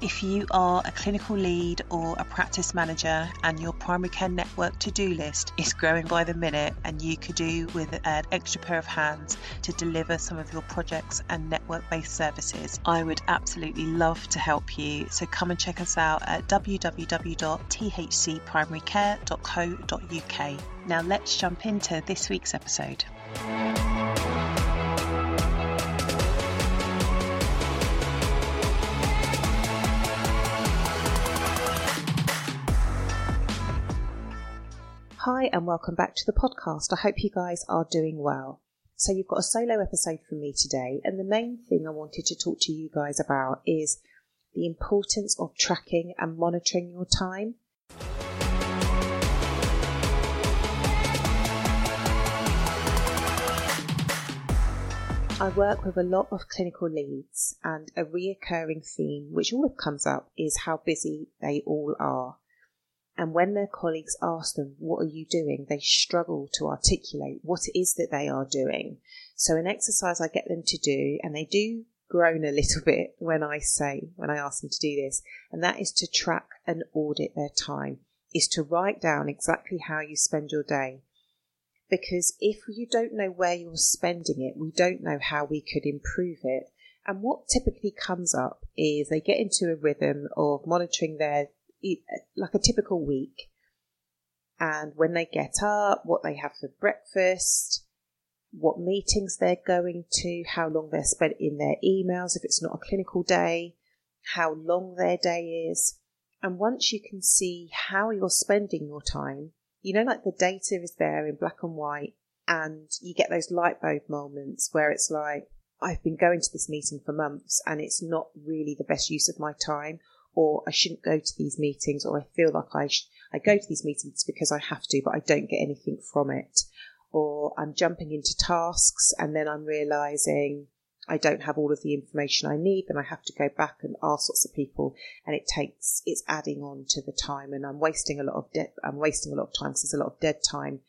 If you are a clinical lead or a practice manager and your primary care network to-do list is growing by the minute and you could do with an extra pair of hands to deliver some of your projects and network-based services, I would absolutely love to help you. So come and check us out at www.thcprimarycare.co.uk. Now let's jump into this week's episode. Hi and welcome back to the podcast. I hope you guys are doing well. So you've got a solo episode from me today, and the main thing I wanted to talk to you guys about is the importance of tracking and monitoring your time. I work with a lot of clinical leads, and a reoccurring theme which always comes up is how busy they all are. And when their colleagues ask them, what are you doing? They struggle to articulate what it is that they are doing. So an exercise I get them to do, and they do groan a little bit when I ask them to do this, and that is to track and audit their time, is to write down exactly how you spend your day. Because if you don't know where you're spending it, we don't know how we could improve it. And what typically comes up is they get into a rhythm of monitoring their like a typical week, and when they get up, what they have for breakfast, what meetings they're going to, how long they're spent in their emails if it's not a clinical day, how long their day is. And once you can see how you're spending your time, you know, like the data is there in black and white, and you get those light bulb moments where it's like, I've been going to this meeting for months and it's not really the best use of my time, or I shouldn't go to these meetings, or I feel like I go to these meetings because I have to, but I don't get anything from it. Or I'm jumping into tasks and then I'm realising I don't have all of the information I need, and I have to go back and ask lots of people, and it's adding on to the time, and I'm wasting a lot of time because there's a lot of dead time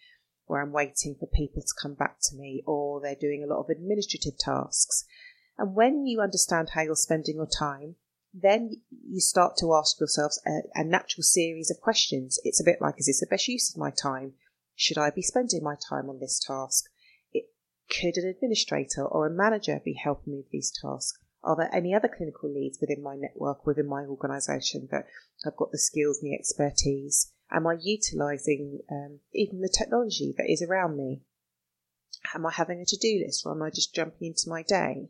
where I'm waiting for people to come back to me, or they're doing a lot of administrative tasks. And when you understand how you're spending your time, then you start to ask yourselves a natural series of questions. It's a bit like, is this the best use of my time? Should I be spending my time on this task? Could an administrator or a manager be helping me with these tasks? Are there any other clinical leads within my network, within my organisation, that have got the skills and the expertise? Am I utilising even the technology that is around me? Am I having a to-do list, or am I just jumping into my day?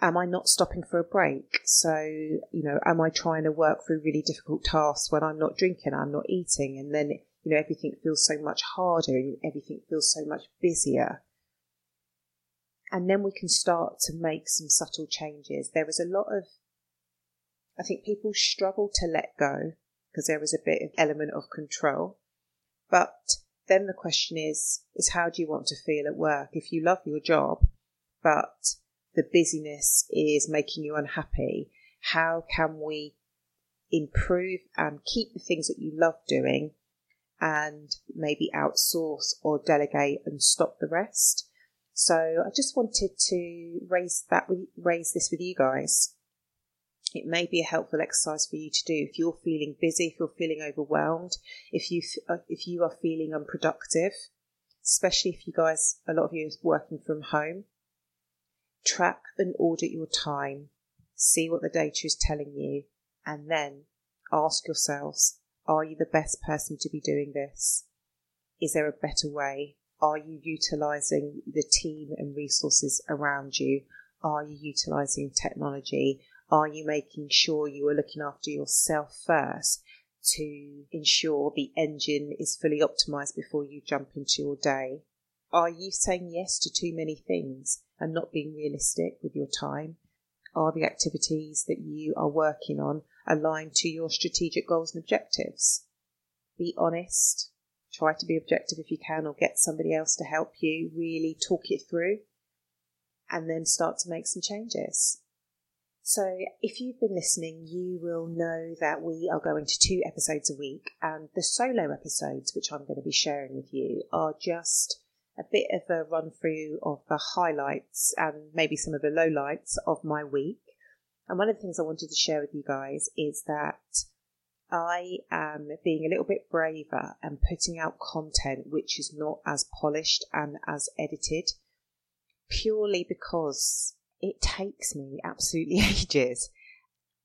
Am I not stopping for a break? So, am I trying to work through really difficult tasks when I'm not drinking, I'm not eating, and then, everything feels so much harder and everything feels so much busier? And then we can start to make some subtle changes. There is a lot of, I think people struggle to let go because there is a bit of element of control. But then the question is how do you want to feel at work? If you love your job, but the busyness is making you unhappy, how can we improve and keep the things that you love doing and maybe outsource or delegate and stop the rest? So I just wanted to raise this with you guys. It may be a helpful exercise for you to do if you're feeling busy, if you're feeling overwhelmed, if you are feeling unproductive, especially if a lot of you are working from home. Track and audit your time, see what the data is telling you, and then ask yourselves, are you the best person to be doing this? Is there a better way? Are you utilising the team and resources around you? Are you utilising technology? Are you making sure you are looking after yourself first to ensure the engine is fully optimised before you jump into your day? Are you saying yes to too many things and not being realistic with your time? Are the activities that you are working on aligned to your strategic goals and objectives? Be honest, Try to be objective if you can, or get somebody else to help you really talk it through, and then start to make some changes. So if you've been listening, you will know that we are going to 2 episodes a week, and the solo episodes, which I'm going to be sharing with you, are just a bit of a run through of the highlights and maybe some of the lowlights of my week. And one of the things I wanted to share with you guys is that I am being a little bit braver and putting out content which is not as polished and as edited, purely because it takes me absolutely ages.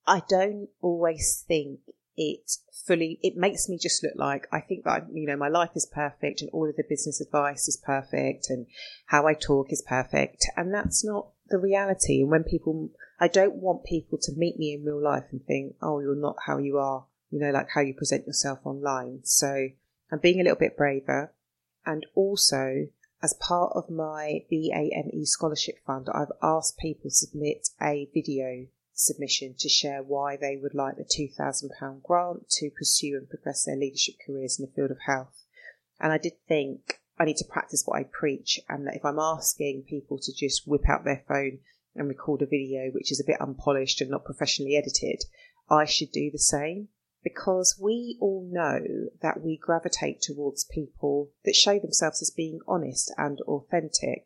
I don't always think it makes me just look like, I think that, you know, my life is perfect and all of the business advice is perfect and how I talk is perfect. And that's not the reality. And when people, I don't want people to meet me in real life and think, oh, you're not how you are, you know, like how you present yourself online. So I'm being a little bit braver. And also, as part of my BAME scholarship fund, I've asked people to submit a video submission to share why they would like the £2,000 grant to pursue and progress their leadership careers in the field of health. And I did think I need to practice what I preach, and that if I'm asking people to just whip out their phone and record a video which is a bit unpolished and not professionally edited, I should do the same. Because we all know that we gravitate towards people that show themselves as being honest and authentic.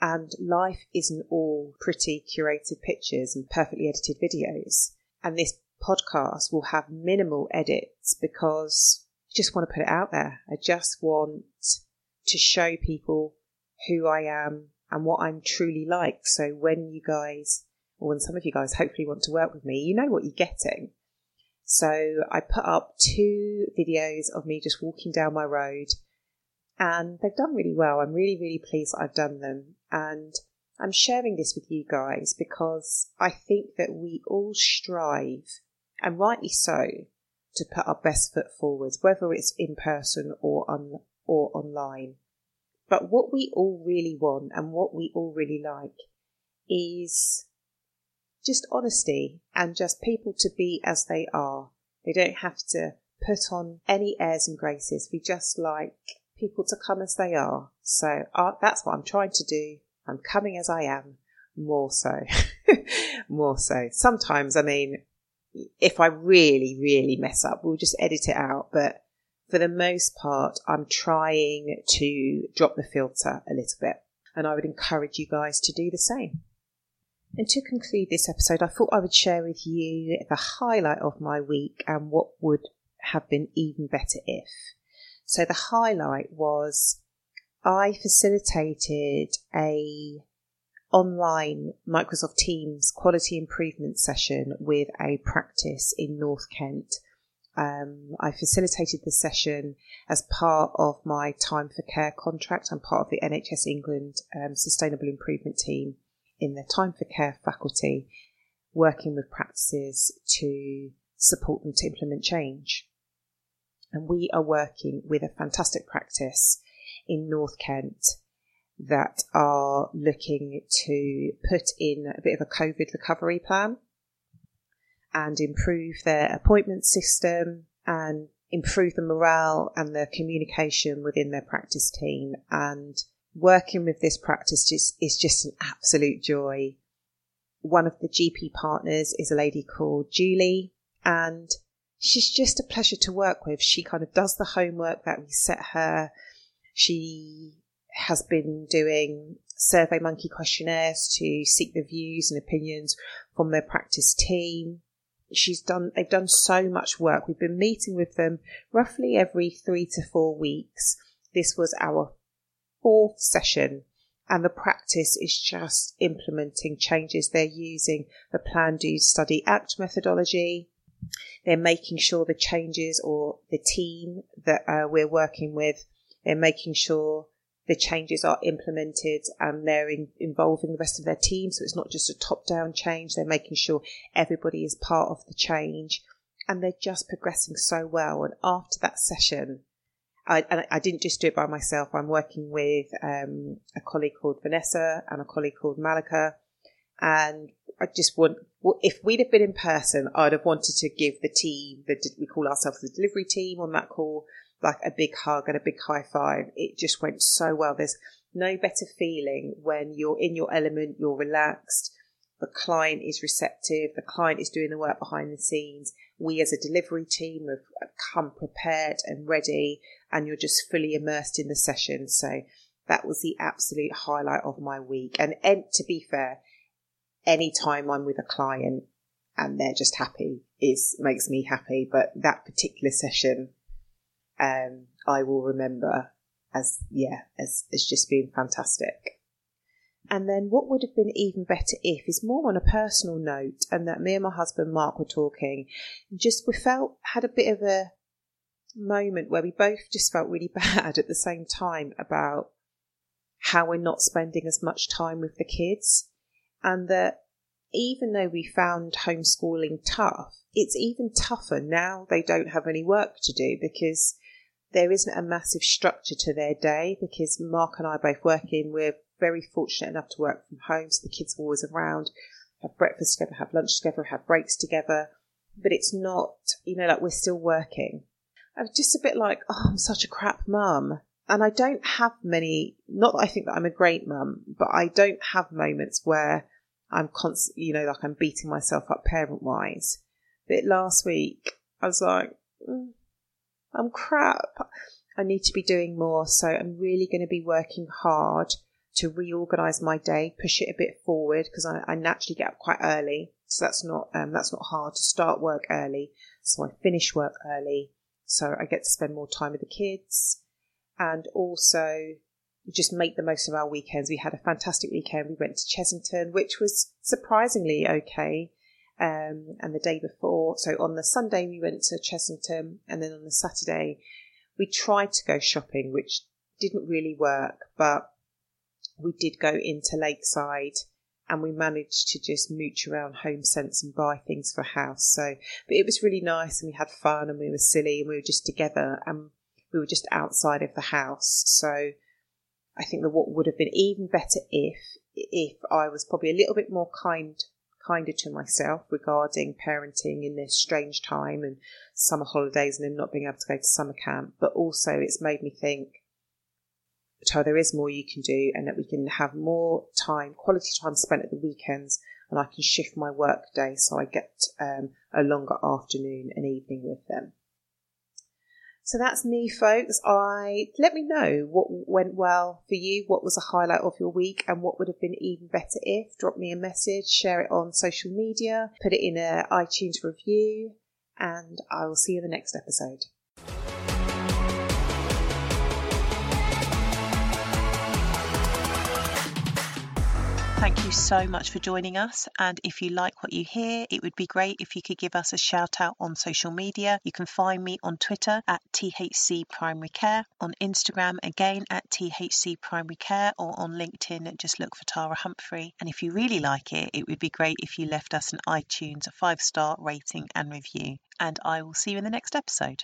And life isn't all pretty curated pictures and perfectly edited videos. And this podcast will have minimal edits because I just want to put it out there. I just want to show people who I am and what I'm truly like. So when you guys, or when some of you guys hopefully want to work with me, you know what you're getting. So I put up 2 videos of me just walking down my road, and they've done really well. I'm really, really pleased that I've done them. And I'm sharing this with you guys because I think that we all strive, and rightly so, to put our best foot forward, whether it's in person or online. But what we all really want and what we all really like is just honesty and just people to be as they are. They don't have to put on any airs and graces. We just like people to come as they are. So that's what I'm trying to do. I'm coming as I am, more so. More so. Sometimes, I mean, if I really, really mess up, we'll just edit it out. But for the most part, I'm trying to drop the filter a little bit. And I would encourage you guys to do the same. And to conclude this episode, I thought I would share with you the highlight of my week and what would have been even better if. So the highlight was I facilitated a online Microsoft Teams quality improvement session with a practice in North Kent. I facilitated the session as part of my Time for Care contract. I'm part of the NHS England Sustainable Improvement Team in the Time for Care faculty, working with practices to support them to implement change. And we are working with a fantastic practice in North Kent that are looking to put in a bit of a COVID recovery plan and improve their appointment system and improve the morale and the communication within their practice team. And working with this practice is just an absolute joy. One of the GP partners is a lady called Julie, and she's just a pleasure to work with. She kind of does the homework that we set her. She has been doing Survey Monkey questionnaires to seek the views and opinions from their practice team. They've done so much work. We've been meeting with them roughly every 3 to 4 weeks. This was our 4th session, and the practice is just implementing changes. They're using the Plan, Do, Study, Act methodology. They're making sure the changes, or the team that we're working with, they're making sure the changes are implemented, and they're involving the rest of their team. So it's not just a top-down change. They're making sure everybody is part of the change, and they're just progressing so well. And after that session, I didn't just do it by myself. I'm working with a colleague called Vanessa and a colleague called Malika. And I just if we'd have been in person, I'd have wanted to give the team, we call ourselves the delivery team on that call, like a big hug and a big high five. It just went so well. There's no better feeling when you're in your element, you're relaxed, the client is receptive, the client is doing the work behind the scenes. We as a delivery team have come prepared and ready, and you're just fully immersed in the session. So that was the absolute highlight of my week. And to be fair, any time I'm with a client and they're just happy makes me happy. But that particular session, I will remember as just being fantastic. And then what would have been even better if is more on a personal note, and that me and my husband Mark were talking. We had a bit of a moment where we both just felt really bad at the same time about how we're not spending as much time with the kids, and that even though we found homeschooling tough, it's even tougher now they don't have any work to do because there isn't a massive structure to their day, because Mark and I both work in, we're very fortunate enough to work from home, so the kids are always around, have breakfast together, have lunch together, have breaks together, but it's not, like we're still working. I was just a bit like, oh, I'm such a crap mum. And I don't have many, not that I think that I'm a great mum, but I don't have moments where I'm constantly, like I'm beating myself up parent-wise. But last week, I was like, I'm crap. I need to be doing more. So I'm really going to be working hard to reorganise my day, push it a bit forward, because I naturally get up quite early. So that's not hard to start work early. So I finish work early. So I get to spend more time with the kids. And also just make the most of our weekends. We had a fantastic weekend. We went to Chessington, which was surprisingly okay. And the day before, so on the Sunday we went to Chessington, and then on the Saturday we tried to go shopping, which didn't really work, but we did go into Lakeside and we managed to just mooch around Home Sense and buy things for a house. So, but it was really nice and we had fun and we were silly and we were just together and we were just outside of the house. So I think that what would have been even better if I was probably a little bit more kinder to myself regarding parenting in this strange time and summer holidays and then not being able to go to summer camp. But also it's made me think, Tara, there is more you can do, and that we can have more time, quality time spent at the weekends, and I can shift my work day so I get a longer afternoon and evening with them. So that's me, folks. Let me know what went well for you, what was a highlight of your week, and what would have been even better if. Drop me a message, share it on social media, put it in an iTunes review, and I will see you in the next episode. Thank you so much for joining us. And if you like what you hear, it would be great if you could give us a shout out on social media. You can find me on Twitter at THC Primary Care, on Instagram again at THC Primary Care, or on LinkedIn, just look for Tara Humphrey. And if you really like it, it would be great if you left us an iTunes 5-star rating and review. And I will see you in the next episode.